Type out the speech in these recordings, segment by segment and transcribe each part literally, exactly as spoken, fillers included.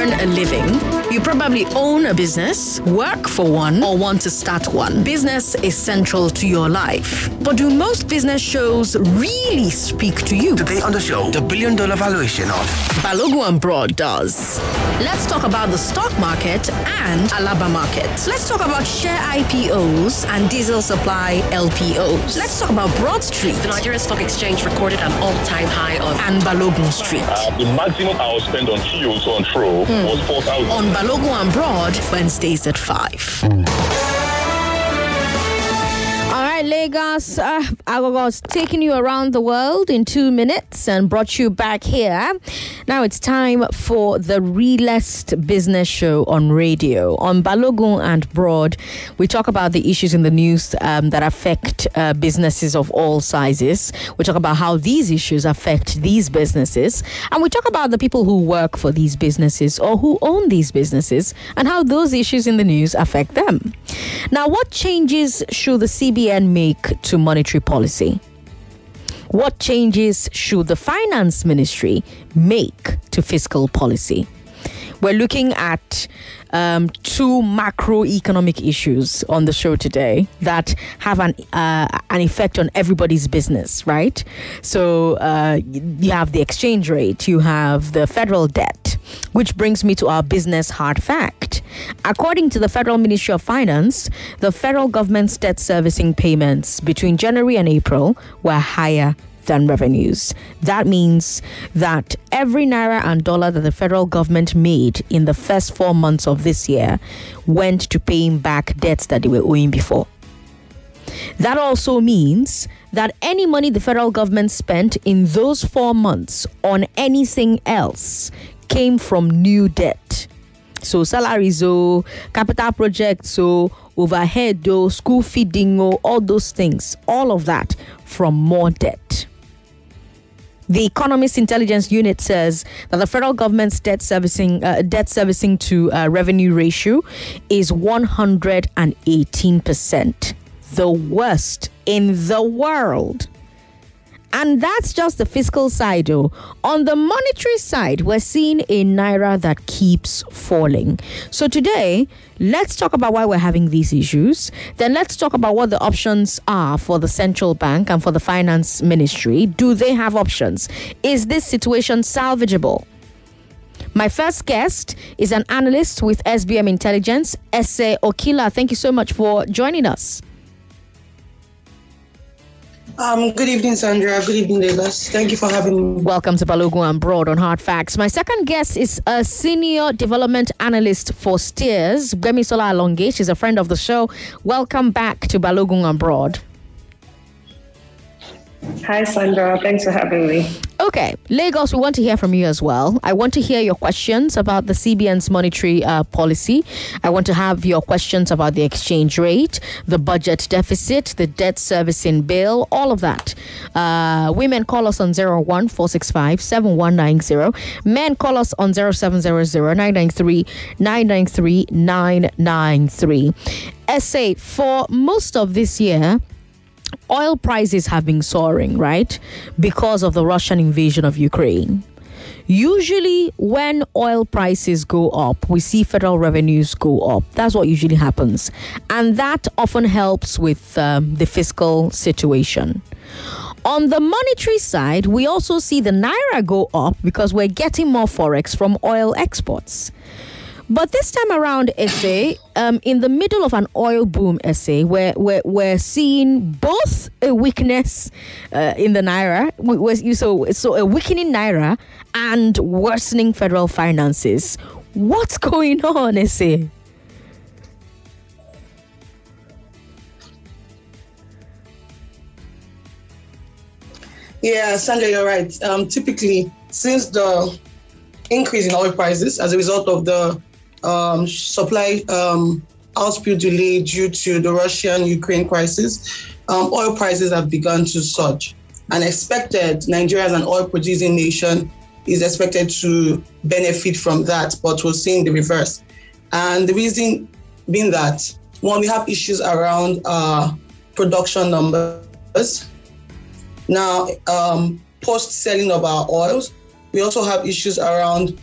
earn a living, you probably own a business, work for one, or want to start one. Business is central to your life. But do most business shows really speak to you? Today on the show, the billion dollar valuation of Balogun Broad does. Let's talk about the stock market and Alaba market. Let's talk about share I P Os and diesel supply L P Os. Let's talk about Broad Street. The Nigerian Stock Exchange recorded an all-time high of and Balogun Street. Uh, the maximum I will spend on T Os on Tro hmm. was four thousand. On Balogun Broad, Wednesdays at five. All right, Lagos, uh, I was taking you around the world in two minutes and brought you back here. Now it's time for the realest business show on radio. On Balogun and Broad, we talk about the issues in the news um, that affect uh, businesses of all sizes. We talk about how these issues affect these businesses. And we talk about the people who work for these businesses or who own these businesses and how those issues in the news affect them. Now, what changes should the C B N make to monetary policy? What changes should the finance ministry make to fiscal policy? We're looking at um, two macroeconomic issues on the show today that have an uh, an effect on everybody's business, right? So uh, you have the exchange rate, you have the federal debt, which brings me to our business hard fact. According to the Federal Ministry of Finance, the federal government's debt servicing payments between January and April were higher than revenues. That means that every naira and dollar that the federal government made in the first four months of this year went to paying back debts that they were owing before. That also means that any money the federal government spent in those four months on anything else came from new debt. So salaries, oh, capital projects, oh, overhead, oh, school feeding, oh, all those things, all of that from more debt. The Economist Intelligence Unit says that the federal government's debt servicing uh, debt servicing to uh, revenue ratio is one hundred eighteen percent, the worst in the world. And that's just the fiscal side, though. On the monetary side, we're seeing a naira that keeps falling. So today, let's talk about why we're having these issues. Then let's talk about what the options are for the central bank and for the finance ministry. Do they have options? Is this situation salvageable? My first guest is an analyst with S B M Intelligence, Ese Oikhala. Thank you so much for joining us. Um, good evening, Sandra. Good evening, Lagos. Thank you for having me. Welcome to Balogun and Broad on Hard Facts. My second guest is a senior development analyst for STEERS, Bemi Sola Alonge. She's a friend of the show. Welcome back to Balogun and Broad. Hi, Sandra. Thanks for having me. Okay. Lagos, we want to hear from you as well. I want to hear your questions about the C B N's monetary uh, policy. I want to have your questions about the exchange rate, the budget deficit, the debt servicing bill, all of that. Uh, women, call us on zero one four six five seven one nine zero. Men, call us on zero seven zero zero nine nine three nine nine three nine nine three. Essay, for most of this year, oil prices have been soaring, right? Because of the Russian invasion of Ukraine. Usually when oil prices go up, we see federal revenues go up. That's what usually happens. And that often helps with um, the fiscal situation. On the monetary side, we also see the naira go up because we're getting more forex from oil exports. But this time around, Essay, um, in the middle of an oil boom, Essay, where we're, we're seeing both a weakness uh, in the naira, we, so, so a weakening naira and worsening federal finances. What's going on, Essay? Yeah, Sandra, you're right. Um, typically, since the increase in oil prices as a result of the Um, supply um, output delay due to the Russian-Ukraine crisis, um, oil prices have begun to surge. And expected, Nigeria as an oil-producing nation is expected to benefit from that, but we're seeing the reverse. And the reason being that, one, we have issues around uh, production numbers. Now, um, post-selling of our oils, we also have issues around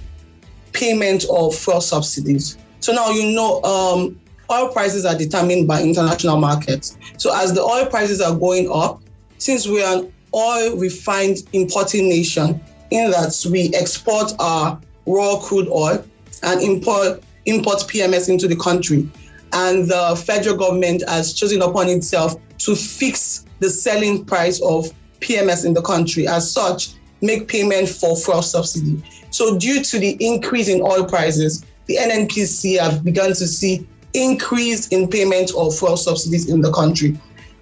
payment of fuel subsidies. So now you know um, oil prices are determined by international markets. So as the oil prices are going up, since we are an oil-refined importing nation, in that we export our raw crude oil and import import P M S into the country. And the federal government has chosen upon itself to fix the selling price of P M S in the country. As such, make payment for fuel subsidy. So due to the increase in oil prices, the N N P C have begun to see increase in payment of fuel subsidies in the country.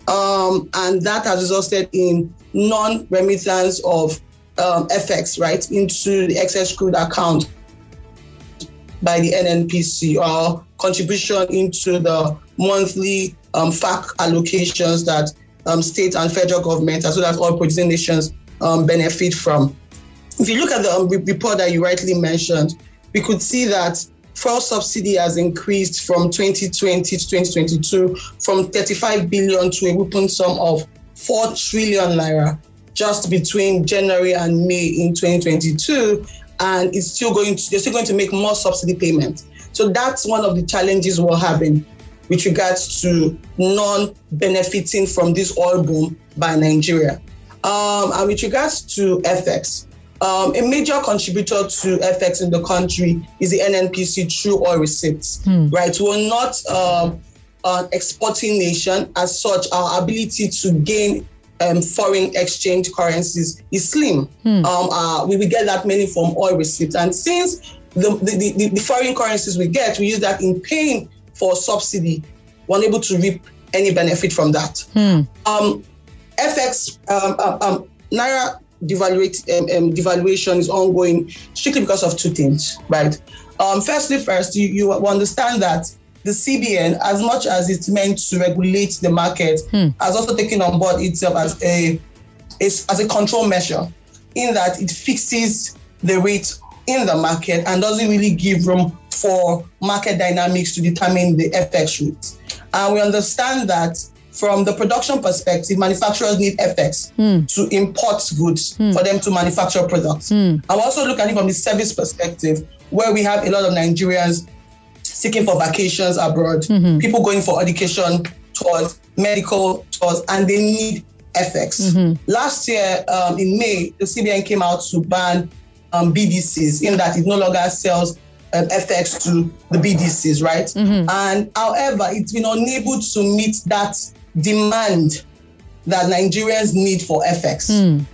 Um, and that has resulted in non-remittance of um, F X, right, into the excess crude account by the N N P C, or contribution into the monthly um, F A C allocations that um, state and federal governments, as well as all producing nations, um, benefit from. If you look at the um, report that you rightly mentioned, we could see that fuel subsidy has increased from twenty twenty to twenty twenty-two from thirty-five billion to a whopping sum of four trillion naira just between January and May in twenty twenty-two, and it's still going to, they're still going to make more subsidy payments. So that's one of the challenges we're having with regards to non-benefiting from this oil boom by Nigeria. Um, and with regards to F X, Um, a major contributor to F X in the country is the N N P C through oil receipts, hmm. right? We're not um, an exporting nation. As such, our ability to gain um, foreign exchange currencies is slim. Hmm. Um, uh, we, we get that money from oil receipts. And since the, the, the, the foreign currencies we get, we use that in paying for subsidy, we're unable to reap any benefit from that. Hmm. Um, F X, um, um, um, Naira, Devaluate, um, um, devaluation is ongoing strictly because of two things, right? Um, firstly, first, you, you understand that the C B N, as much as it's meant to regulate the market, hmm. has also taken on board itself as a as, as a control measure, in that it fixes the rate in the market and doesn't really give room for market dynamics to determine the F X rate. And we understand that from the production perspective, manufacturers need F X mm. to import goods mm. for them to manufacture products. Mm. I'm also looking at it from the service perspective, where we have a lot of Nigerians seeking for vacations abroad, mm-hmm. people going for education tours, medical tours, and they need F X. Mm-hmm. Last year, um, in May, the C B N came out to ban um, B D Cs, in that it no longer sells Um, F X to the B D Cs, right? Mm-hmm. And however, it's been unable to meet that demand that Nigerians need for F X. Mm.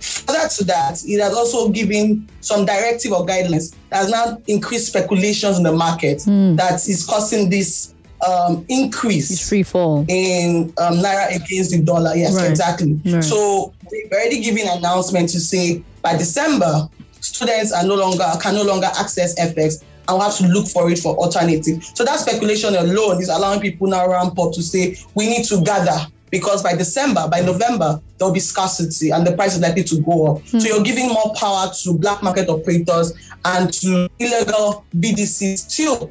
Further to that, it has also given some directive or guidelines that has now increased speculations in the market mm. that is causing this um, increase it's free fall. in um, Naira against the dollar. Yes, right. exactly. Right. So they've already given an announcement to say by December, students are no longer can no longer access F X and will have to look for it for alternative. So that speculation alone is allowing people now ramp up to say we need to gather, because by December, by November, there will be scarcity and the price is likely to go up. Mm. So you're giving more power to black market operators and to illegal B D Cs still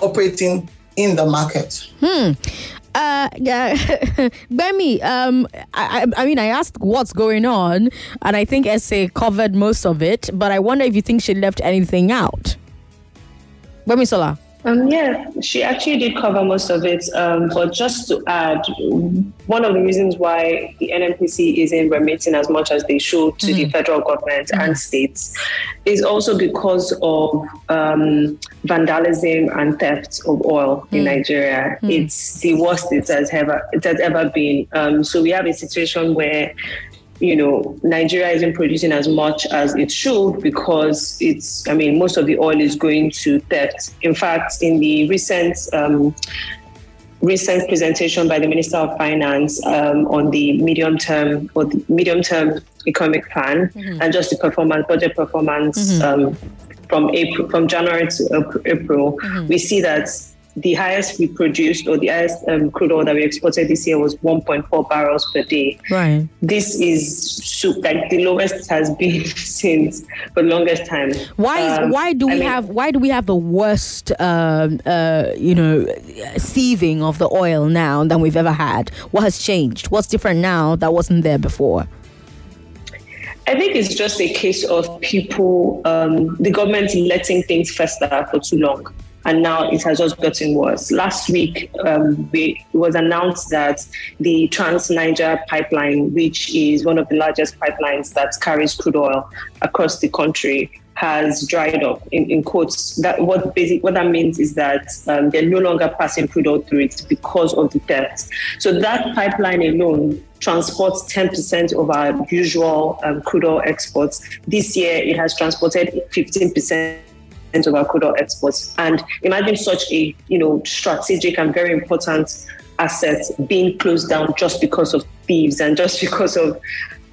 operating in the market. Hmm. Uh, yeah. Bemi, um, I, I mean, I asked what's going on, and I think Ese covered most of it, but I wonder if you think she left anything out. Bemi Sola. Um, yeah, she actually did cover most of it, um, but just to add, one of the reasons why the N N P C isn't remitting as much as they should to mm-hmm. the federal government mm-hmm. and states is also because of um, vandalism and theft of oil mm-hmm. in Nigeria. Mm-hmm. It's the worst it has ever, it has ever been. Um, so we have a situation where you know, Nigeria isn't producing as much as it should because it's, I mean, most of the oil is going to theft. In fact, in the recent um, recent presentation by the Minister of Finance um, on the medium-term or the medium-term economic plan mm-hmm. and just the performance, budget performance mm-hmm. um, from April, from January to April, mm-hmm. we see that the highest we produced, or the highest um, crude oil that we exported this year, was one point four barrels per day. Right. This is like the lowest it has been since for the longest time. Why? Is, um, why do we I mean, have? Why do we have the worst, um, uh, you know, sieving of the oil now than we've ever had? What has changed? What's different now that wasn't there before? I think it's just a case of people, um, the government letting things fester for too long. And now it has just gotten worse. Last week, um, it was announced that the TransNiger pipeline, which is one of the largest pipelines that carries crude oil across the country, has dried up, in, in quotes. That what basic what that means is that um, they're no longer passing crude oil through it because of the theft. So that pipeline alone transports ten percent of our usual um, crude oil exports. This year, it has transported fifteen percent of our crude oil exports. And imagine such a, you know, strategic and very important asset being closed down just because of thieves and just because of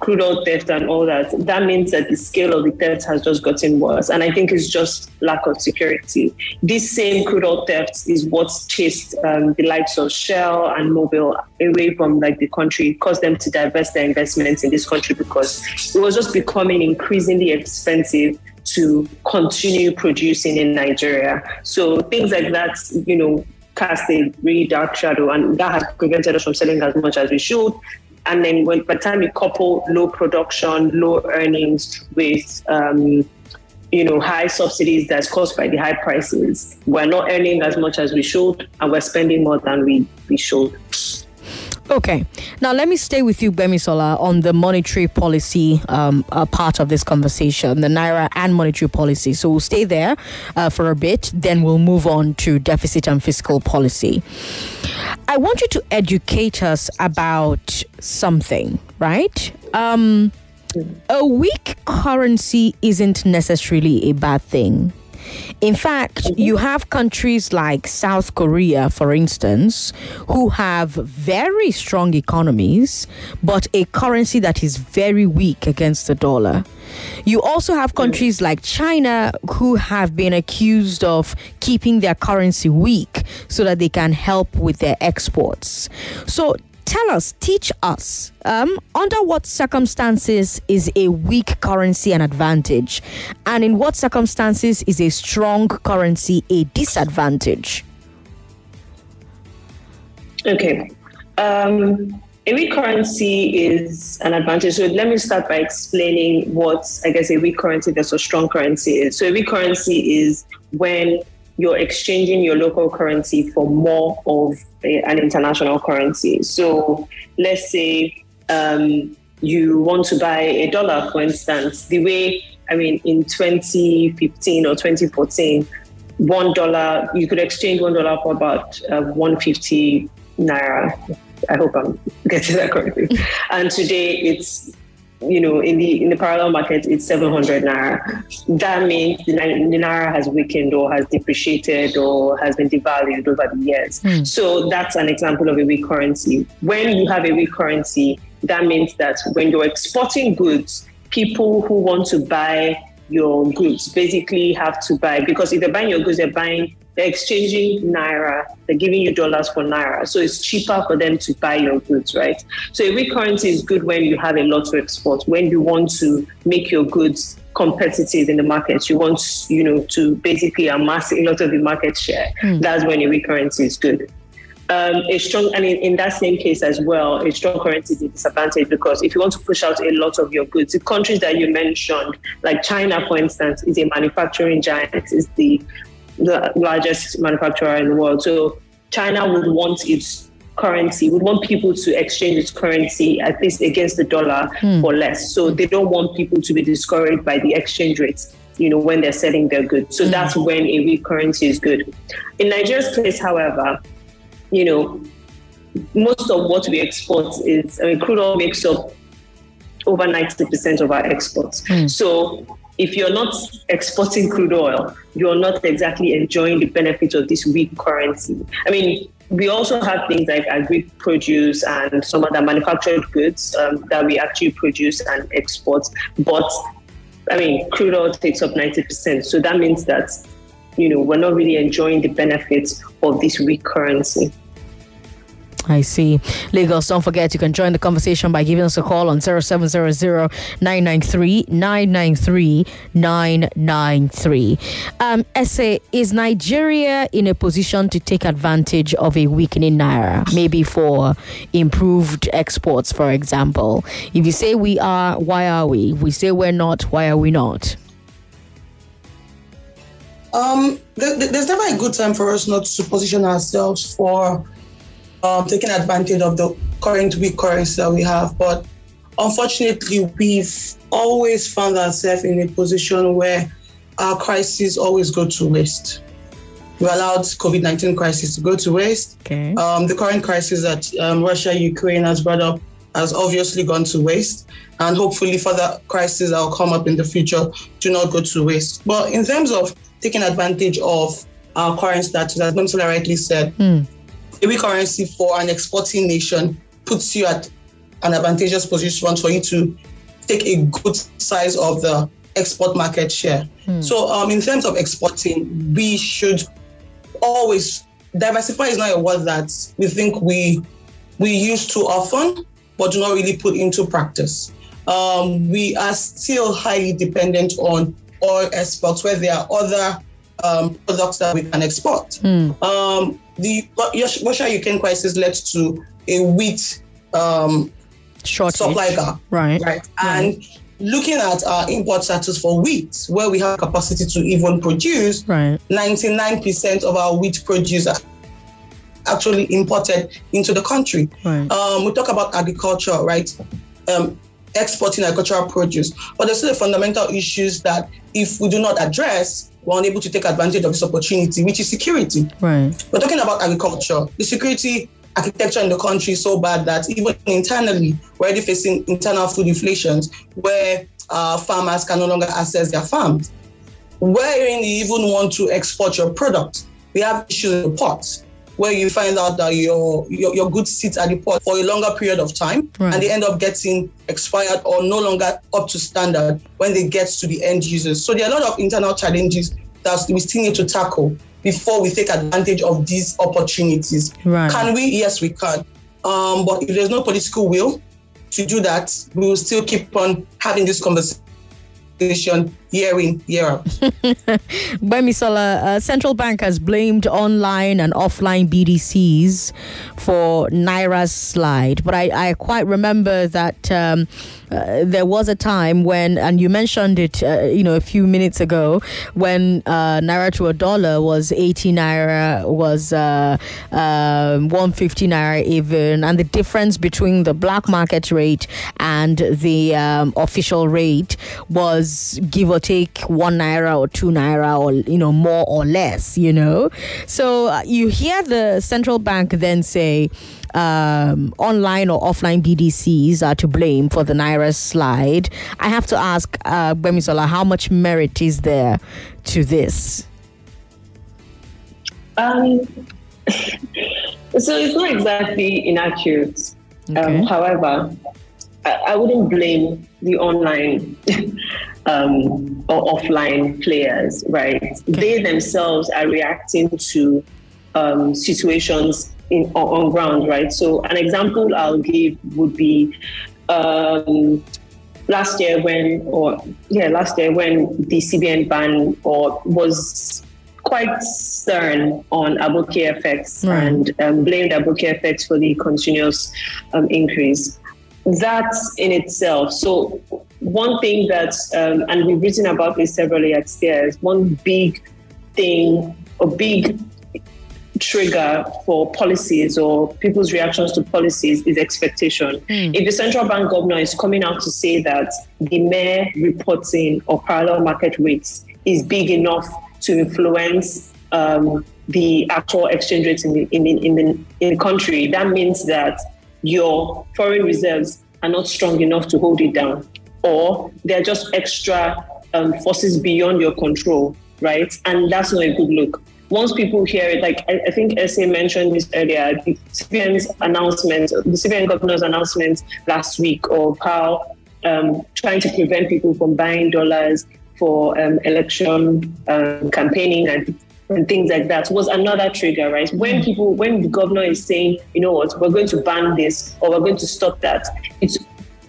crude oil theft and all that. That means that the scale of the theft has just gotten worse. And I think it's just lack of security. This same crude oil theft is what's chased um, the likes of Shell and Mobil away from like the country. It caused them to divest their investments in this country because it was just becoming increasingly expensive to continue producing in Nigeria. So things like that, you know, cast a really dark shadow, and that has prevented us from selling as much as we should. And then when, by the time you couple low production, low earnings with, um, you know, high subsidies that's caused by the high prices, we're not earning as much as we should, and we're spending more than we, we should. Okay. Now, let me stay with you, Bemi Sola, on the monetary policy um, uh, part of this conversation, the Naira and monetary policy. So we'll stay there uh, for a bit, then we'll move on to deficit and fiscal policy. I want you to educate us about something, right? Um, a weak currency isn't necessarily a bad thing. In fact, you have countries like South Korea, for instance, who have very strong economies, but a currency that is very weak against the dollar. You also have countries like China who have been accused of keeping their currency weak so that they can help with their exports. So tell us, teach us, um, under what circumstances is a weak currency an advantage? And in what circumstances is a strong currency a disadvantage? Okay. Um, a weak currency is an advantage. So let me start by explaining what, I guess, a weak currency versus a strong currency is. So a weak currency is when you're exchanging your local currency for more of a, an international currency. So let's say um, you want to buy a dollar, for instance. The way, I mean, in twenty fifteen or twenty fourteen, one dollar, you could exchange one dollar for about uh, one hundred fifty naira. I hope I'm getting that correctly. And today it's, you know, in the in the parallel market, it's seven hundred naira. That means the, the naira has weakened or has depreciated or has been devalued over the years. Mm. So that's an example of a weak currency. When you have a weak currency, that means that when you're exporting goods, people who want to buy your goods basically have to buy, because if they're buying your goods, they're buying, they're exchanging naira, they're giving you dollars for naira. So it's cheaper for them to buy your goods, right? So a weak currency is good when you have a lot to export, when you want to make your goods competitive in the market. You want, you know, to basically amass a lot of the market share. Mm. That's when a weak currency is good. Um, a strong, and in, in that same case as well, a strong currency is a disadvantage, because if you want to push out a lot of your goods, the countries that you mentioned, like China, for instance, is a manufacturing giant, is the the largest manufacturer in the world. So China would want its currency, would want people to exchange its currency, at least against the dollar, mm. for less. So they don't want people to be discouraged by the exchange rates, you know, when they're selling their goods. So mm. that's when a weak currency is good. In Nigeria's case, however, you know, most of what we export is, I mean, crude oil makes up over ninety percent of our exports. Mm. So if you're not exporting crude oil, you're not exactly enjoying the benefits of this weak currency. I mean, we also have things like agri produce and some other manufactured goods um, that we actually produce and export. But, I mean, crude oil takes up ninety percent. So that means that, you know, we're not really enjoying the benefits of this weak currency. I see. Lagos, don't forget you can join the conversation by giving us a call on zero seven zero zero nine nine three nine nine three nine nine three. Um, Ese, is Nigeria in a position to take advantage of a weakening naira, maybe for improved exports, for example? If you say we are, why are we? If we say we're not, why are we not? Um, th- th- there's never a good time for us not to position ourselves for Um, taking advantage of the current weak currency that we have. But unfortunately, we've always found ourselves in a position where our crises always go to waste. We allowed COVID nineteen crisis to go to waste. Okay. Um, the current crisis that um, Russia, Ukraine has brought up has obviously gone to waste. And hopefully further crises that will come up in the future do not go to waste. But in terms of taking advantage of our current status, as Bemi rightly said, mm. a weak currency for an exporting nation puts you at an advantageous position for you to take a good size of the export market share. Mm. So um, in terms of exporting, we should always diversify. Is not a word that we think we we use too often, but do not really put into practice. Um, we are still highly dependent on oil exports, where there are other um, products that we can export. Mm. Um, The Russia-Ukraine crisis led to a wheat um, shortage, supply gap. Right. right. And right. looking at our import status for wheat, where we have capacity to even produce, right. ninety-nine percent of our wheat produce are actually imported into the country. Right. Um, we talk about agriculture, right? Um, exporting agricultural produce. But there's still the fundamental issues that if we do not address, we're unable to take advantage of this opportunity, which is security. Right. We're talking about agriculture. The security architecture in the country is so bad that even internally, we're already facing internal food inflations where uh, farmers can no longer access their farms. Wherein you even want to export your product, we have issues in the ports, where you find out that your, your your goods sit at the port for a longer period of time, right. and they end up getting expired or no longer up to standard when they get to the end users. So there are a lot of internal challenges that we still need to tackle before we take advantage of these opportunities. Right. Can we? Yes, we can. Um, but if there's no political will to do that, we will still keep on having this conversation year in, year out. Bemi Sola, uh, Central Bank has blamed online and offline B D Cs for Naira's slide. But I, I quite remember that um, uh, there was a time when, and you mentioned it, uh, you know, a few minutes ago, when uh, Naira to a dollar was eighty Naira, was uh, uh, one hundred fifty Naira even, and the difference between the black market rate and the um, official rate was give or take one Naira or two Naira or, you know, more or less, you know. So uh, you hear the central bank then say um, online or offline B D Cs are to blame for the Naira slide. I have to ask, uh, Bemi Sola, how much merit is there to this? Um, so it's not exactly inaccurate. Okay. Um, however, I, I wouldn't blame the online Um, or offline players, right? Okay. They themselves are reacting to um, situations in on, on ground, right? So an example I'll give would be um, last year when, or yeah, last year when the C B N ban or was quite stern on Aboki F X right. and um, blamed Aboki F X for the continuous um, increase. That's in itself. So one thing that, um, and we've written about this severally at STEERS, one big thing, a big trigger for policies or people's reactions to policies is expectation. Mm. If the central bank governor is coming out to say that the mere reporting of parallel market rates is big enough to influence um, the actual exchange rates in the, in, the, in, the, in the country, that means that your foreign reserves are not strong enough to hold it down, or they're just extra um, forces beyond your control, right? And that's not a good look. Once people hear it, like I, I think Ese mentioned this earlier, the C B N's announcement, the C B N governor's announcement last week of how um, trying to prevent people from buying dollars for um, election um, campaigning and and things like that was another trigger, right? When people, when the governor is saying, you know what, we're going to ban this or we're going to stop that, it's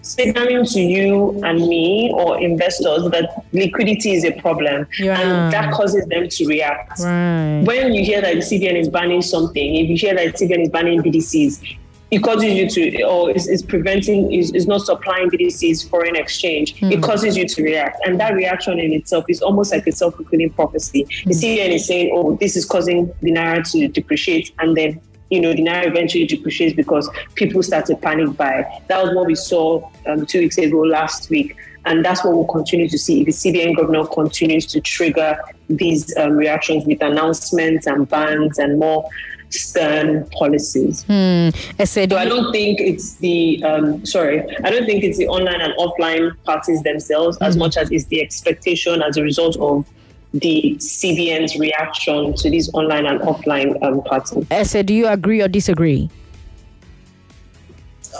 signaling to you and me or investors that liquidity is a problem, yeah. and that causes them to react. Right. When you hear that the C B N is banning something, if you hear that the C B N is banning B D Cs, it causes you to, or is, is preventing, is, is not supplying B D Cs foreign exchange. Mm. It causes you to react. And that reaction in itself is almost like a self-fulfilling prophecy. Mm. The C B N is saying, oh, this is causing the naira to depreciate. And then, you know, the naira eventually depreciates because people start to panic buy. That was what we saw um, two weeks ago, last week. And that's what we'll continue to see if the C B N governor continues to trigger these um, reactions with announcements and bans and more stern policies. Hmm. So I don't think it's the um, sorry, I don't think it's the online and offline parties themselves mm-hmm. as much as it's the expectation as a result of the C B N's reaction to these online and offline um, parties. Ese, do you agree or disagree?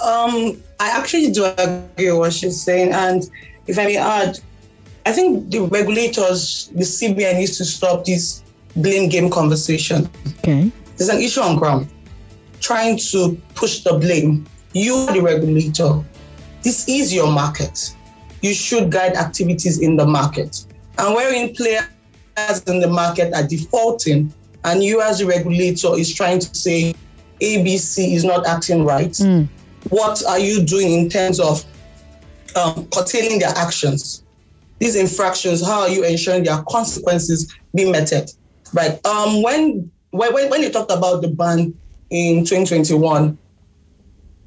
Um, I actually do agree with what she's saying, and if I may add, I think the regulators, the C B N, needs to stop this blame game conversation. Okay. There's an issue on ground, trying to push the blame. You are the regulator. This is your market. You should guide activities in the market. And wherein players in the market are defaulting, and you as a regulator is trying to say A B C is not acting right, mm. what are you doing in terms of um, curtailing their actions? These infractions, how are you ensuring their consequences be meted? Right. Um, when... When, when they talked about the ban in twenty twenty-one,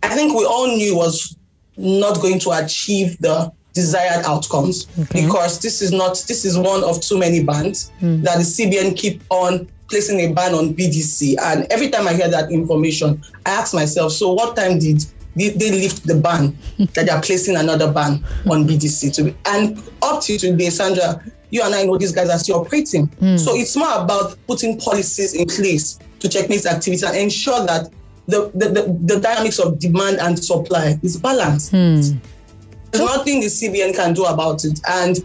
I think we all knew it was not going to achieve the desired outcomes okay. because this is not this is one of too many bans mm. that the C B N keep on placing a ban on B D C. And every time I hear that information, I ask myself, so what time did they, they lift the ban that they are placing another ban on B D C? To and up to today, Sandra, you and I know these guys are still operating. Mm. So it's more about putting policies in place to checkmate activities and ensure that the, the, the, the dynamics of demand and supply is balanced. Mm. There's nothing the C B N can do about it. And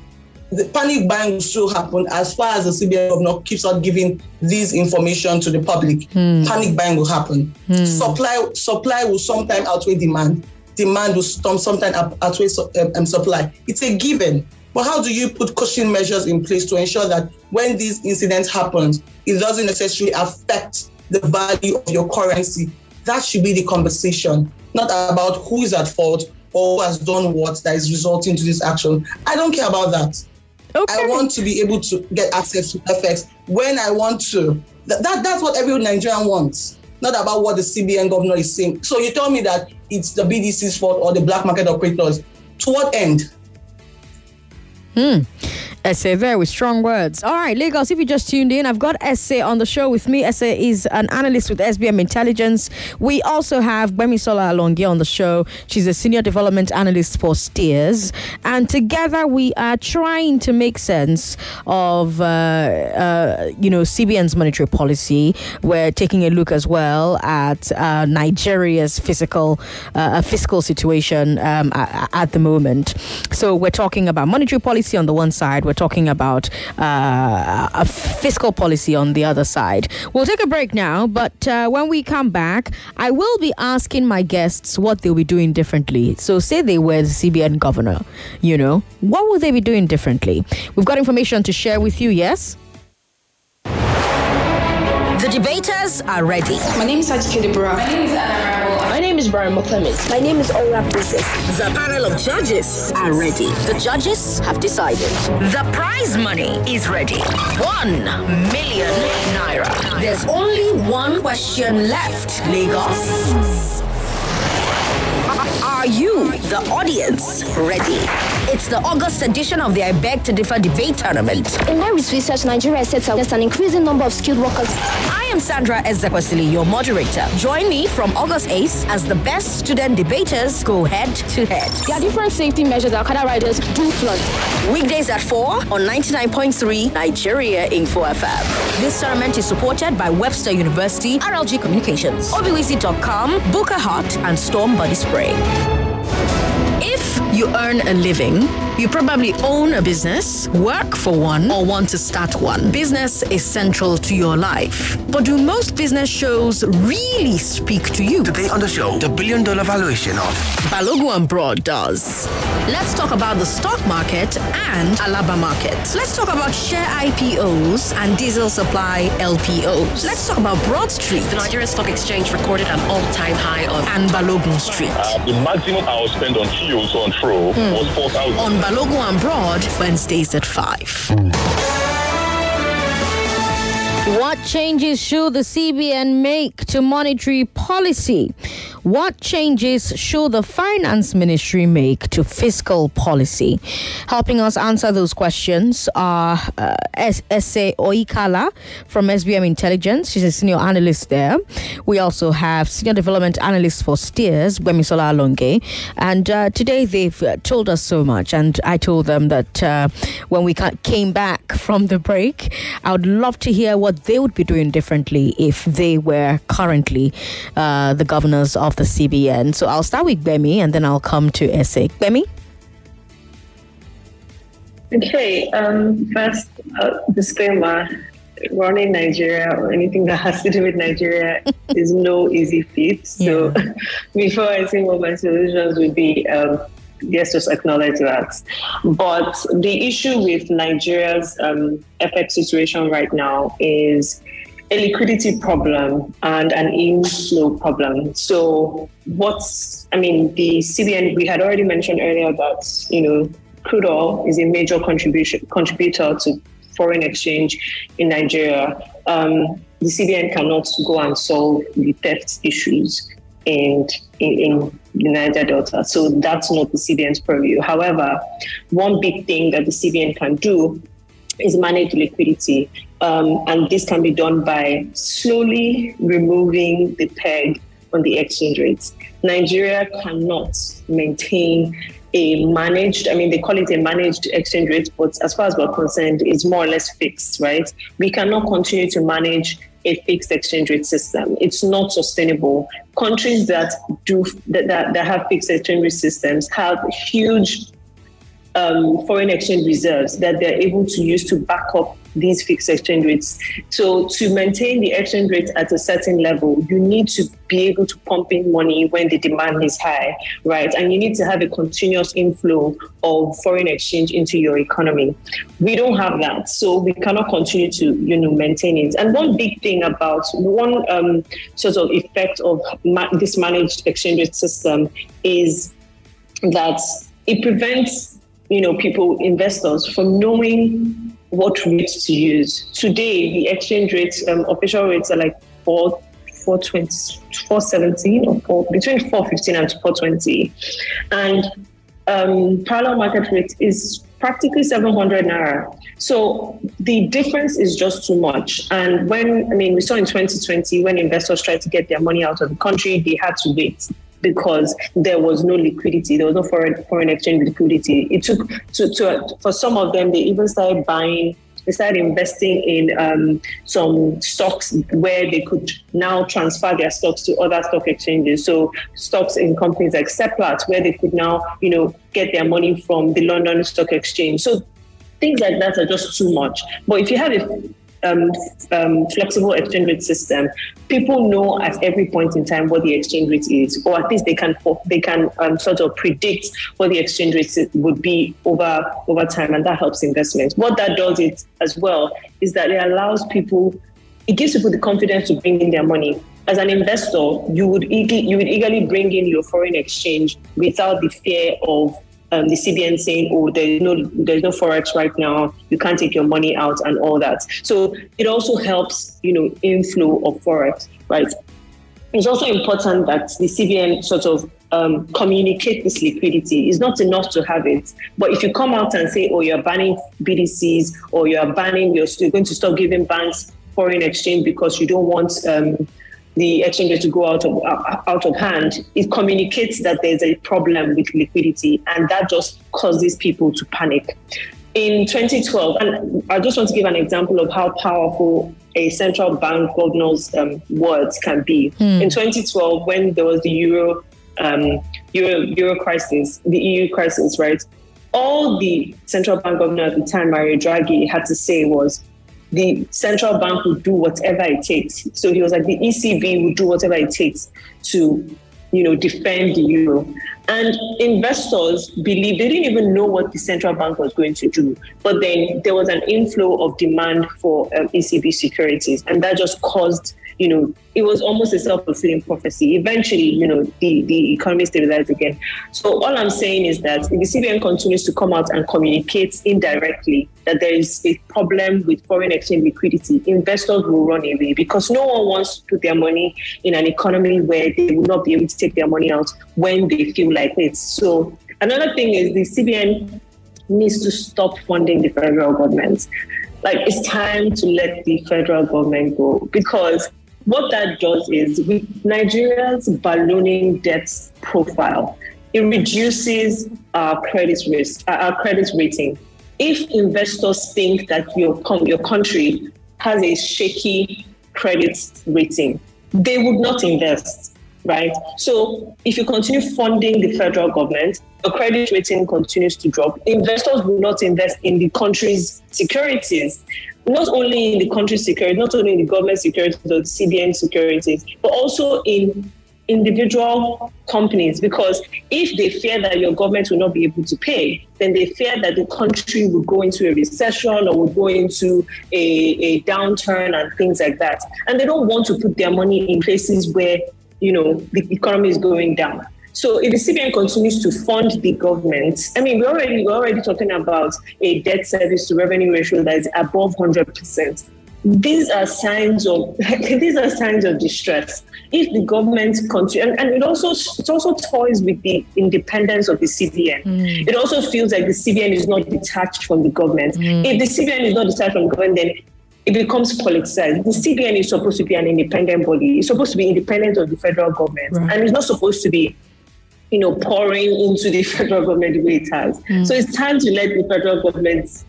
the panic buying will still happen as far as the C B N governor keeps on giving this information to the public. Mm. Panic buying will happen. Mm. Supply, supply will sometimes outweigh demand. Demand will sometimes outweigh um, supply. It's a given. But how do you put cushion measures in place to ensure that when these incidents happen, it doesn't necessarily affect the value of your currency? That should be the conversation, not about who is at fault or who has done what that is resulting to this action. I don't care about that. Okay. I want to be able to get access to F X when I want to. That, that That's what every Nigerian wants, not about what the C B N governor is saying. So you tell me that it's the B D C's fault or the black market operators. To what end? Hmm. Ese, very strong words. All right, Lagos, if you just tuned in, I've got Ese on the show with me. Ese is an analyst with S B M Intelligence. We also have Bemi Sola Alonge on the show. She's a senior development analyst for STEERS. And together we are trying to make sense of, uh, uh, you know, C B N's monetary policy. We're taking a look as well at uh, Nigeria's fiscal, uh, fiscal situation um, at the moment. So we're talking about monetary policy on the one side. We're talking about uh, a fiscal policy on the other side. We'll take a break now, but uh, when we come back, I will be asking my guests what they'll be doing differently. So say they were the C B N governor, you know, what would they be doing differently? We've got information to share with you, yes? The debaters are ready. My name is Ajikide Bura. My name is Anna Rambo. My name is Brian McClement. My name is Ola Princess. The panel of judges are ready. The judges have decided. The prize money is ready. One million naira. There's only one question left, Lagos. Are you, the audience, ready? It's the August edition of the I Beg to Differ debate tournament. In Mary's research, Nigeria sets out an increasing number of skilled workers. I am Sandra Ezekwesili, your moderator. Join me from August eighth as the best student debaters go head to head. There are different safety measures that Okada riders do flood. Weekdays at four on ninety-nine point three Nigeria Info F M. This tournament is supported by Webster University, R L G Communications, O B W C dot com, Booker Hut, and Storm Body Spray. If you earn a living, You probably own a business, work for one, or want to start one. Business is central to your life. But do most business shows really speak to you? Today on the show, the billion dollar valuation of Balogun Broad does. Let's talk about the stock market and Alaba market. Let's talk about share I P Os and diesel supply L P Os. Let's talk about Broad Street. The Nigerian Stock Exchange recorded an all-time high on and Balogun Street. Uh, the maximum I was spent on T Os on Tro mm. was four thousand. On Balogun Broad, Wednesdays at five. What changes should the C B N make to monetary policy? What changes should the Finance Ministry make to fiscal policy? Helping us answer those questions are uh, Ese Oikhala from S B M Intelligence. She's a senior analyst there. We also have senior development analyst for STEERS, Bemi Sola Alonge. And uh, today they've told us so much. And I told them that uh, when we came back from the break, I would love to hear what they would be doing differently if they were currently uh, the governors of the C B N. So I'll start with Bemi and then I'll come to Ese. Bemi? Okay, um, first uh, disclaimer, running Nigeria or anything that has to do with Nigeria is no easy feat. So yeah. Before I say what my solutions would be, um, yes, just acknowledge that. But the issue with Nigeria's um, F X situation right now is a liquidity problem and an inflow problem. So what's, I mean, the C B N, we had already mentioned earlier that, you know, crude oil is a major contribution contributor to foreign exchange in Nigeria. Um, the C B N cannot go and solve the theft issues and in, in the Niger Delta. So that's not the C B N's purview. However, one big thing that the C B N can do is manage liquidity. Um, and this can be done by slowly removing the peg on the exchange rates. Nigeria cannot maintain a managed, I mean, they call it a managed exchange rate, but as far as we're concerned, it's more or less fixed, right? We cannot continue to manage a fixed exchange rate system. It's not sustainable. Countries that do that, that, that have fixed exchange rate systems have huge um, foreign exchange reserves that they're able to use to back up these fixed exchange rates. So to maintain the exchange rate at a certain level, you need to be able to pump in money when the demand is high, right? And you need to have a continuous inflow of foreign exchange into your economy. We don't have that, so we cannot continue to, you know, maintain it. And one big thing about one um, sort of effect of ma- this managed exchange rate system is that it prevents, you know, people, investors from knowing what rates to use. Today, the exchange rates, um, official rates are like four twenty, four seventeen or four, between four fifteen and four twenty. And um, parallel market rate is practically seven hundred naira. So the difference is just too much. And when, I mean, we saw in twenty twenty, when investors tried to get their money out of the country, they had to wait, because there was no liquidity, there was no foreign foreign exchange liquidity. It took to, to for some of them, they even started buying, they started investing in um, some stocks where they could now transfer their stocks to other stock exchanges. So stocks in companies like Seplat, where they could now, you know, get their money from the London Stock Exchange. So things like that are just too much. But if you have a Um, um, flexible exchange rate system, people know at every point in time what the exchange rate is, or at least they can they can um, sort of predict what the exchange rate would be over over time, and that helps investment. What that does it as well is that it allows people, it gives people the confidence to bring in their money. As an investor, you would eagerly, you would eagerly bring in your foreign exchange without the fear of Um, the C B N saying, oh, there's no there's no forex right now, you can't take your money out and all that. So it also helps, you know, inflow of forex, right? It's also important that the C B N sort of um, communicate this liquidity. It's not enough to have it. But if you come out and say, oh, you're banning B D Cs, or you're banning, you're, you're going to stop giving banks foreign exchange because you don't want um, the exchange rate to go out of out of hand, it communicates that there's a problem with liquidity, and that just causes people to panic. In twenty twelve, and I just want to give an example of how powerful a central bank governor's um, words can be. Mm. In twenty twelve, when there was the Euro, um, Euro, Euro crisis, the E U crisis, right? all the central bank governor at the time, Mario Draghi, had to say was the central bank would do whatever it takes. So he was like, the E C B would do whatever it takes to, you know, defend the euro. And investors believed, they didn't even know what the central bank was going to do. But then there was an inflow of demand for um, E C B securities. And that just caused, you know, it was almost a self-fulfilling prophecy. Eventually, you know, the, the economy stabilized again. So all I'm saying is that if the C B N continues to come out and communicate indirectly that there is a problem with foreign exchange liquidity, investors will run away, because no one wants to put their money in an economy where they will not be able to take their money out when they feel like it. So another thing is the C B N needs to stop funding the federal government. Like, it's time to let the federal government go, because what that does is, with Nigeria's ballooning debt profile, it reduces our credit risk, our credit rating. If investors think that your your country has a shaky credit rating, they would not invest, right? So if you continue funding the federal government, the credit rating continues to drop. Investors will not invest in the country's securities. Not only in the country's securities, not only in the government securities or the C B N securities, but also in individual companies. Because if they fear that your government will not be able to pay, then they fear that the country will go into a recession or will go into a, a downturn and things like that. And they don't want to put their money in places where, you know, the economy is going down. So if the C B N continues to fund the government, I mean, we're already, we're already talking about a debt service to revenue ratio that is above one hundred percent. These are signs of these are signs of distress. If the government continues, and, and it also it also toys with the independence of the C B N. Mm. It also feels like the C B N is not detached from the government. Mm. If the C B N is not detached from the government, then it becomes politicized. The C B N is supposed to be an independent body. It's supposed to be independent of the federal government, right. And it's not supposed to be, you know, pouring into the federal government the way it has. Mm. So it's time to let the federal government...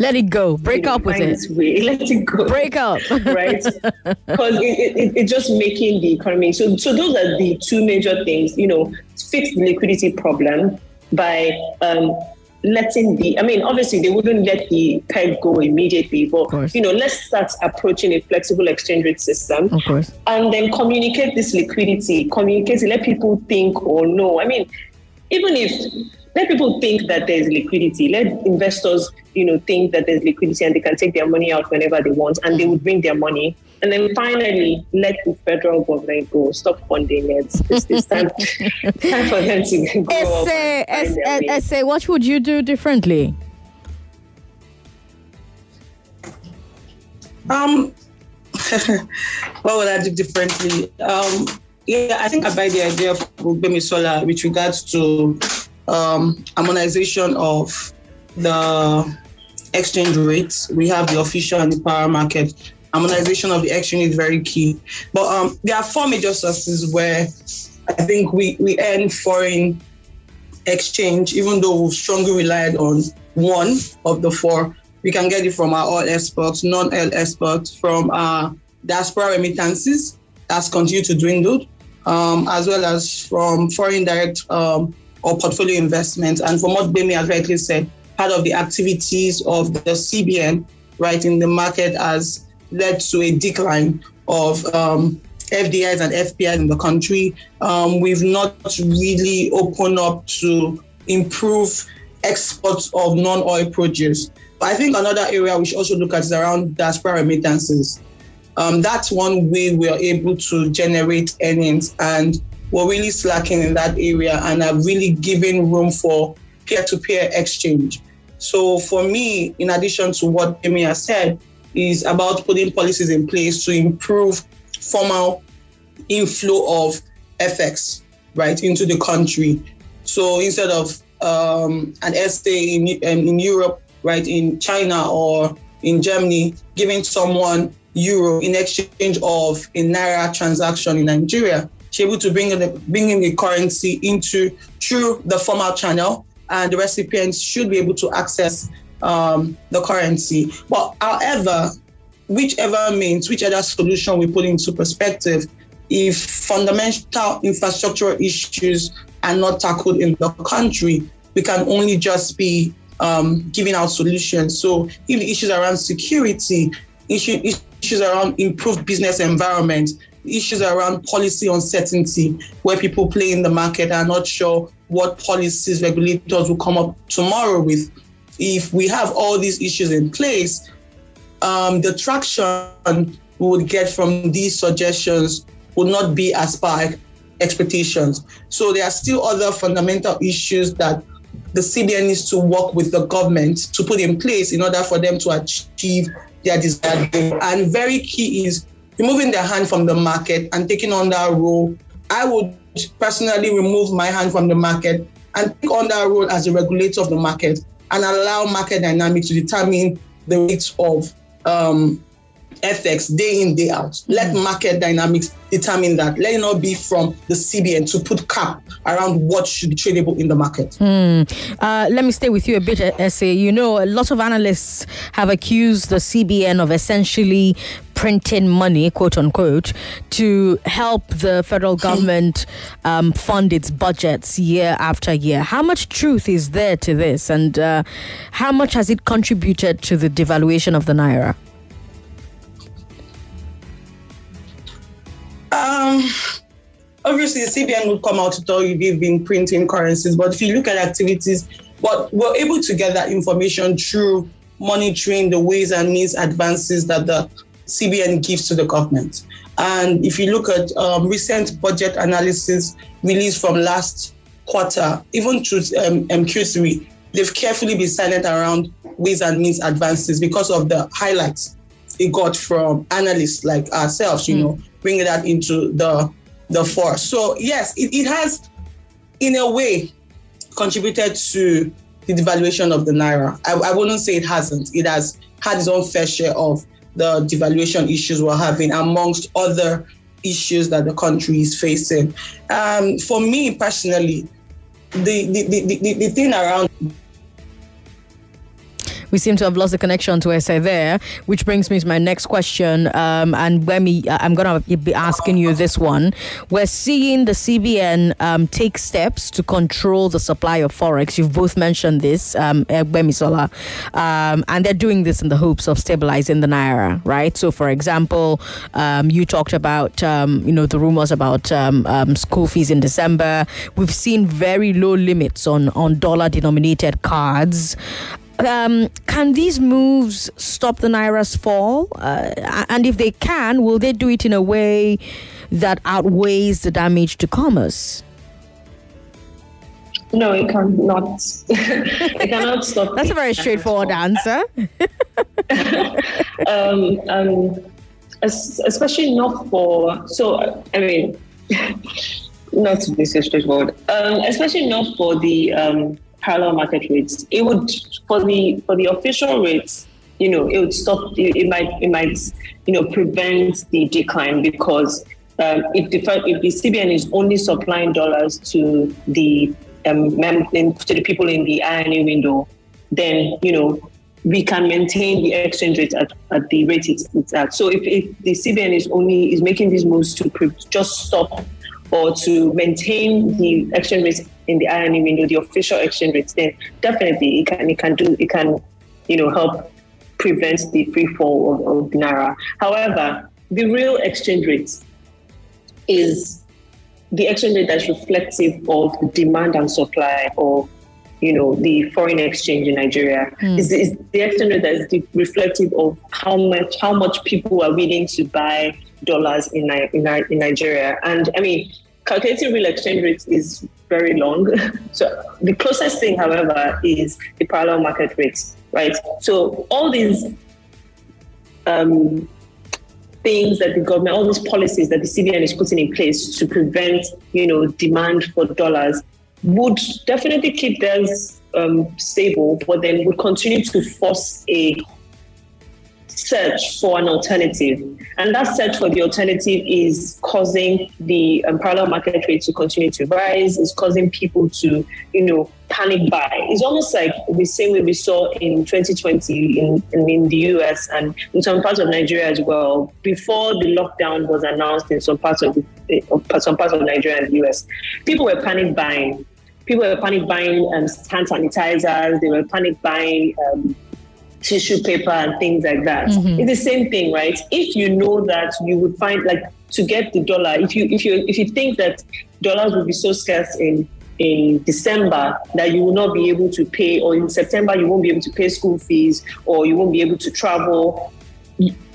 Let it go. Break up with it. Way. Let it go. Break up. Right? Because it, it, it's just making the economy... So, so those are the two major things, you know, fix the liquidity problem by... Um, letting the, I mean, obviously they wouldn't let the peg go immediately, but, you know, let's start approaching a flexible exchange rate system. Of course. And then communicate this liquidity, communicate, let people think or know. I mean, even if, let people think that there's liquidity, let investors, you know, think that there's liquidity and they can take their money out whenever they want and they would bring their money. And then finally, let the federal government go. Stop funding it. It's, it's time, time for them to go. Ese, Ese, Ese, what would you do differently? Um, what would I do differently? Um, yeah, I think I buy the idea of Bemi Sola with regards to um, harmonization of the exchange rates. We have the official and the power market. Harmonization of the exchange is very key. But um, there are four major sources where I think we, we earn foreign exchange, even though we've strongly relied on one of the four. We can get it from our oil exports, non-oil exports, from our diaspora remittances that's continued to dwindle, um, as well as from foreign direct um, or portfolio investments. And from what Bemi has rightly said, part of the activities of the C B N, right, in the market has led to a decline of um, F D Is and F P Is in the country. Um, we've not really opened up to improve exports of non-oil produce. But I think another area we should also look at is around diaspora remittances. Um, that's one way we are able to generate earnings, and we're really slacking in that area and are really giving room for peer-to-peer exchange. So for me, in addition to what Bemi has said, is about putting policies in place to improve formal inflow of F X, right, into the country. So instead of um, an estate in, um, in Europe, right, in China or in Germany, giving someone euro in exchange of a Naira transaction in Nigeria, she's able to bring in, the, bring in the currency into through the formal channel, and the recipients should be able to access Um, the currency. But however, whichever means, whichever solution we put into perspective, if fundamental infrastructural issues are not tackled in the country, we can only just be um, giving out solutions. So if the issues around security, issue, issues around improved business environment, issues around policy uncertainty, where people play in the market are not sure what policies regulators will come up tomorrow with. If we have all these issues in place, um, the traction we would get from these suggestions would not be as per expectations. So there are still other fundamental issues that the C B N needs to work with the government to put in place in order for them to achieve their desired goal. And very key is removing their hand from the market and taking on that role. I would personally remove my hand from the market and take on that role as a regulator of the market and allow market dynamics to determine the rates of um, F X day in, day out. Let market dynamics determine that. Let it not be from the C B N to put cap around what should be tradable in the market. Mm. Uh, let me stay with you a bit, Ese. You know, a lot of analysts have accused the C B N of essentially printing money, quote unquote, to help the federal government um, fund its budgets year after year. How much truth is there to this, and uh, how much has it contributed to the devaluation of the Naira? Um, obviously, the C B N would come out to tell you they've been printing currencies, but if you look at activities, what we're able to get that information through monitoring the ways and means advances that the C B N gives to the government. And if you look at um, recent budget analysis released from last quarter, even to um, Q three, they've carefully been silent around ways and means advances because of the highlights it got from analysts like ourselves, you mm. know. Bringing that into the the force. So yes, it, it has, in a way, contributed to the devaluation of the Naira. I, I wouldn't say it hasn't. It has had its own fair share of the devaluation issues we're having, amongst other issues that the country is facing. Um, for me personally, the the, the, the, the thing around... We seem to have lost the connection to Ese there, which brings me to my next question. Um, and Bemi, I'm going to be asking you this one. We're seeing the C B N um, take steps to control the supply of forex. You've both mentioned this, um, Bemi Sola. Um, and they're doing this in the hopes of stabilizing the Naira, right? So, for example, um, you talked about, um, you know, the rumors about um, um, school fees in December. We've seen very low limits on, on dollar-denominated cards. Um, can these moves stop the Naira's fall? Uh, and if they can, will they do it in a way that outweighs the damage to commerce? No, it cannot. It cannot stop. That's a very straightforward answer. um, um, especially not for... So, I mean, not to be so straightforward. Um, especially not for the... Um, parallel market rates. It would, for the for the official rates, you know, it would stop. It, it might it might you know prevent the decline, because um, if the if the C B N is only supplying dollars to the um, mem- to the people in the I N A window, then you know we can maintain the exchange rate at, at the rate it's, it's at. So if, if the C B N is only is making these moves to pre- just stop or to maintain the exchange rates in the I N A window, the official exchange rates, then definitely it can it can do it can, you know, help prevent the free fall of, of Naira. However, the real exchange rate is the exchange rate that's reflective of the demand and supply of, you know, the foreign exchange in Nigeria. Mm. It's, it's the exchange rate that is reflective of how much how much people are willing to buy dollars in in, in Nigeria. And I mean, calculating real exchange rates is very long. So the closest thing, however, is the parallel market rates, right? So all these um, things that the government, all these policies that the C B N is putting in place to prevent, you know, demand for dollars would definitely keep theirs um, stable, but then would continue to force a search for an alternative, and that search for the alternative is causing the um, parallel market rate to continue to rise. It's causing people to, you know, panic buy. It's almost like the same way we saw in twenty twenty in, in, in the U S and in some parts of Nigeria as well. Before the lockdown was announced in some parts of, the, of some parts of Nigeria and the U S, people were panic buying. people were panic buying um, hand sanitizers, they were panic buying um, tissue paper and things like that. Mm-hmm. It's the same thing, right? If you know that you would find, like, to get the dollar, if you if you if you think that dollars will be so scarce in in December that you will not be able to pay, or in September you won't be able to pay school fees, or you won't be able to travel.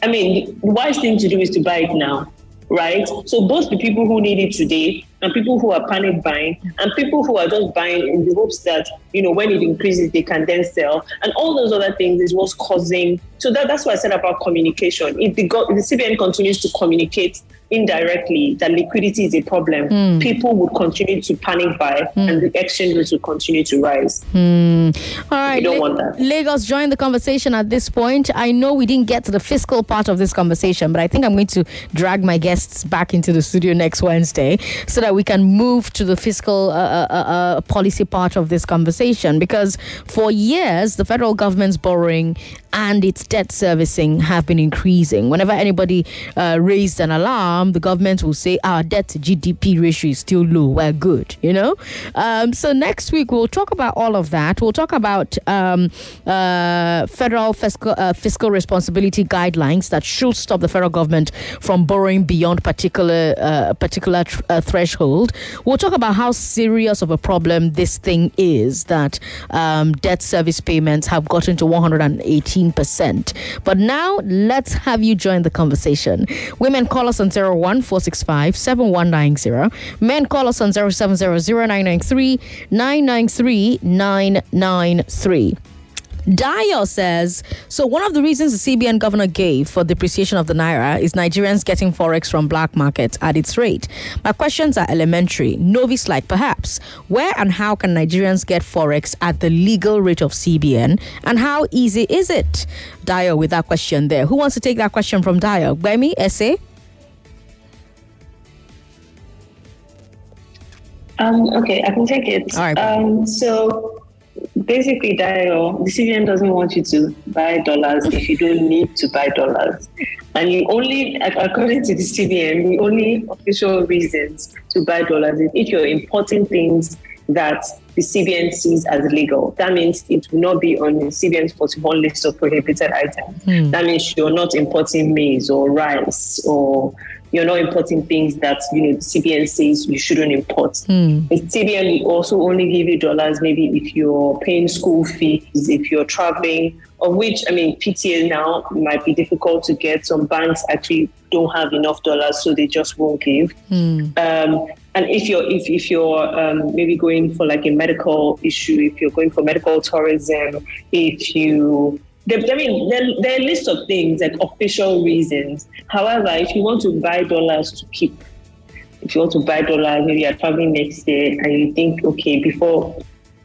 I mean, the wise thing to do is to buy it now, right? So both the people who need it today and people who are panic buying and people who are just buying in the hopes that, you know, when it increases, they can then sell. And all those other things is what's causing. So that, that's what I said about communication. If the, if the C B N continues to communicate indirectly that liquidity is a problem, mm. people would continue to panic buy mm. and the exchange rates would continue to rise. Mm. All right. We don't La- want that. Lagos, join the conversation at this point. I know we didn't get to the fiscal part of this conversation, but I think I'm going to drag my guests back into the studio next Wednesday so that we can move to the fiscal uh, uh, uh, policy part of this conversation, because for years, the federal government's borrowing and its debt servicing have been increasing. Whenever anybody uh, raised an alarm, the government will say our debt to G D P ratio is still low. We're good, you know. Um, so next week we'll talk about all of that. We'll talk about um, uh, federal fiscal uh, fiscal responsibility guidelines that should stop the federal government from borrowing beyond particular uh, particular tr- uh, threshold. We'll talk about how serious of a problem this thing is that um, debt service payments have gotten to one hundred eighty. But now let's have you join the conversation. Women, call us on zero one four six five seven one nine zero. Men, call us on zero seven zero zero nine nine three nine nine three nine nine three. Dio says, so one of the reasons the C B N governor gave for depreciation of the Naira is Nigerians getting forex from black markets at its rate. My questions are elementary, novice-like perhaps. Where and how can Nigerians get forex at the legal rate of C B N? And how easy is it? Dio with that question there. Who wants to take that question from Dio? Bemi, Ese? Um, okay, I can take it. All right. Um, so... Basically, Dio, the C B N doesn't want you to buy dollars if you don't need to buy dollars. And you only, according to the C B N, the only official reasons to buy dollars is if you're importing things that the C B N sees as legal. That means it will not be on the C B N's forty-one list of prohibited items. Mm. That means you're not importing maize or rice, or you're not importing things that, you know, the C B N says you shouldn't import. Mm. The C B N will also only give you dollars maybe if you're paying school fees, if you're traveling, of which, I mean, P T A now might be difficult to get. Some banks actually don't have enough dollars, so they just won't give. Mm. Um, and if you're, if, if you're um, maybe going for like a medical issue, if you're going for medical tourism, if you... I mean, there are a list of things, like official reasons. However, if you want to buy dollars to keep, if you want to buy dollars, maybe you're traveling next year and you think, okay, before,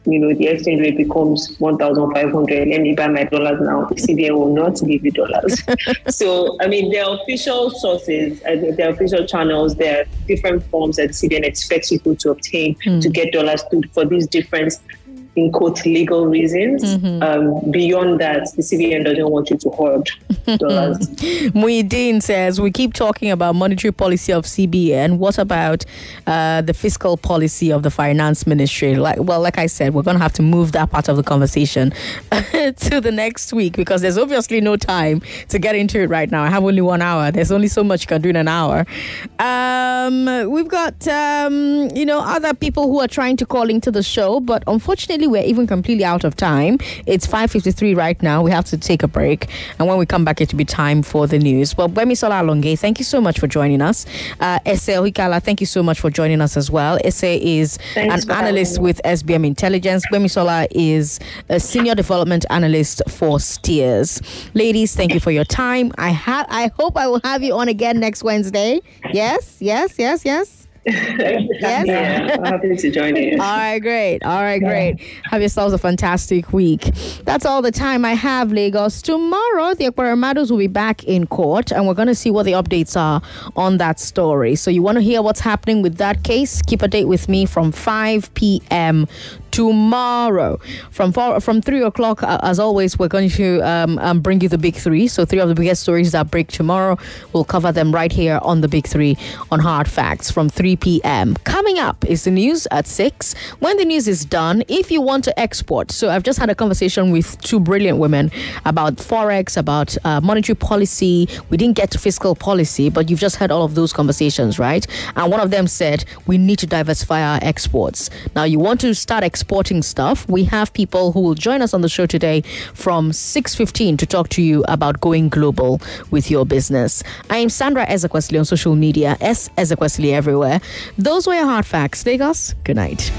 you know, the exchange rate becomes one thousand five hundred, let me buy my dollars now. C B N will not give you dollars. So, I mean, there are official sources, there are official channels, there are different forms that C B N expects people to obtain mm. to get dollars to, for these different, in quote, legal reasons. Mm-hmm. Um, beyond that, the C B N doesn't want you to hoard dollars. Muideen says, we keep talking about monetary policy of C B N. What about uh, the fiscal policy of the finance ministry? Like, well, like I said, we're going to have to move that part of the conversation to the next week, because there's obviously no time to get into it right now. I have only one hour. There's only so much you can do in an hour. Um, we've got, um, you know, other people who are trying to call into the show, but unfortunately, we're even completely out of time. It's five fifty-three right now. We have to take a break, and when we come back, it'll be time for the news. But Bemi Sola Alonge, thank you so much for joining us. Uh, Ese Oikhala, thank you so much for joining us as well. Ese is Thanks an analyst with S B M Intelligence. Bemi Sola is a senior development analyst for STEERS. Ladies, thank you for your time. I ha- I hope I will have you on again next Wednesday. Yes, yes, yes, yes. Yes. Yeah, I'm happy to join you. All right, great. All right, great. Have yourselves a fantastic week. That's all the time I have, Lagos. Tomorrow, the Ekweremadu will be back in court, and we're going to see what the updates are on that story. So you want to hear what's happening with that case? Keep a date with me from five p.m. tomorrow. From four, from three o'clock, uh, as always, we're going to um, um, bring you the big three. So three of the biggest stories that break tomorrow, we'll cover them right here on the big three on Hard Facts from three p.m. Coming up is the news at six. When the news is done, if you want to export, so I've just had a conversation with two brilliant women about Forex, about uh, monetary policy. We didn't get to fiscal policy, but you've just had all of those conversations, right? And one of them said, we need to diversify our exports. Now, you want to start exporting stuff. We have people who will join us on the show today from six fifteen to talk to you about going global with your business. I am Sandra Ezekwesili on social media, S Ezekwesili everywhere. Those were your Hard Facts. Lagos, good night.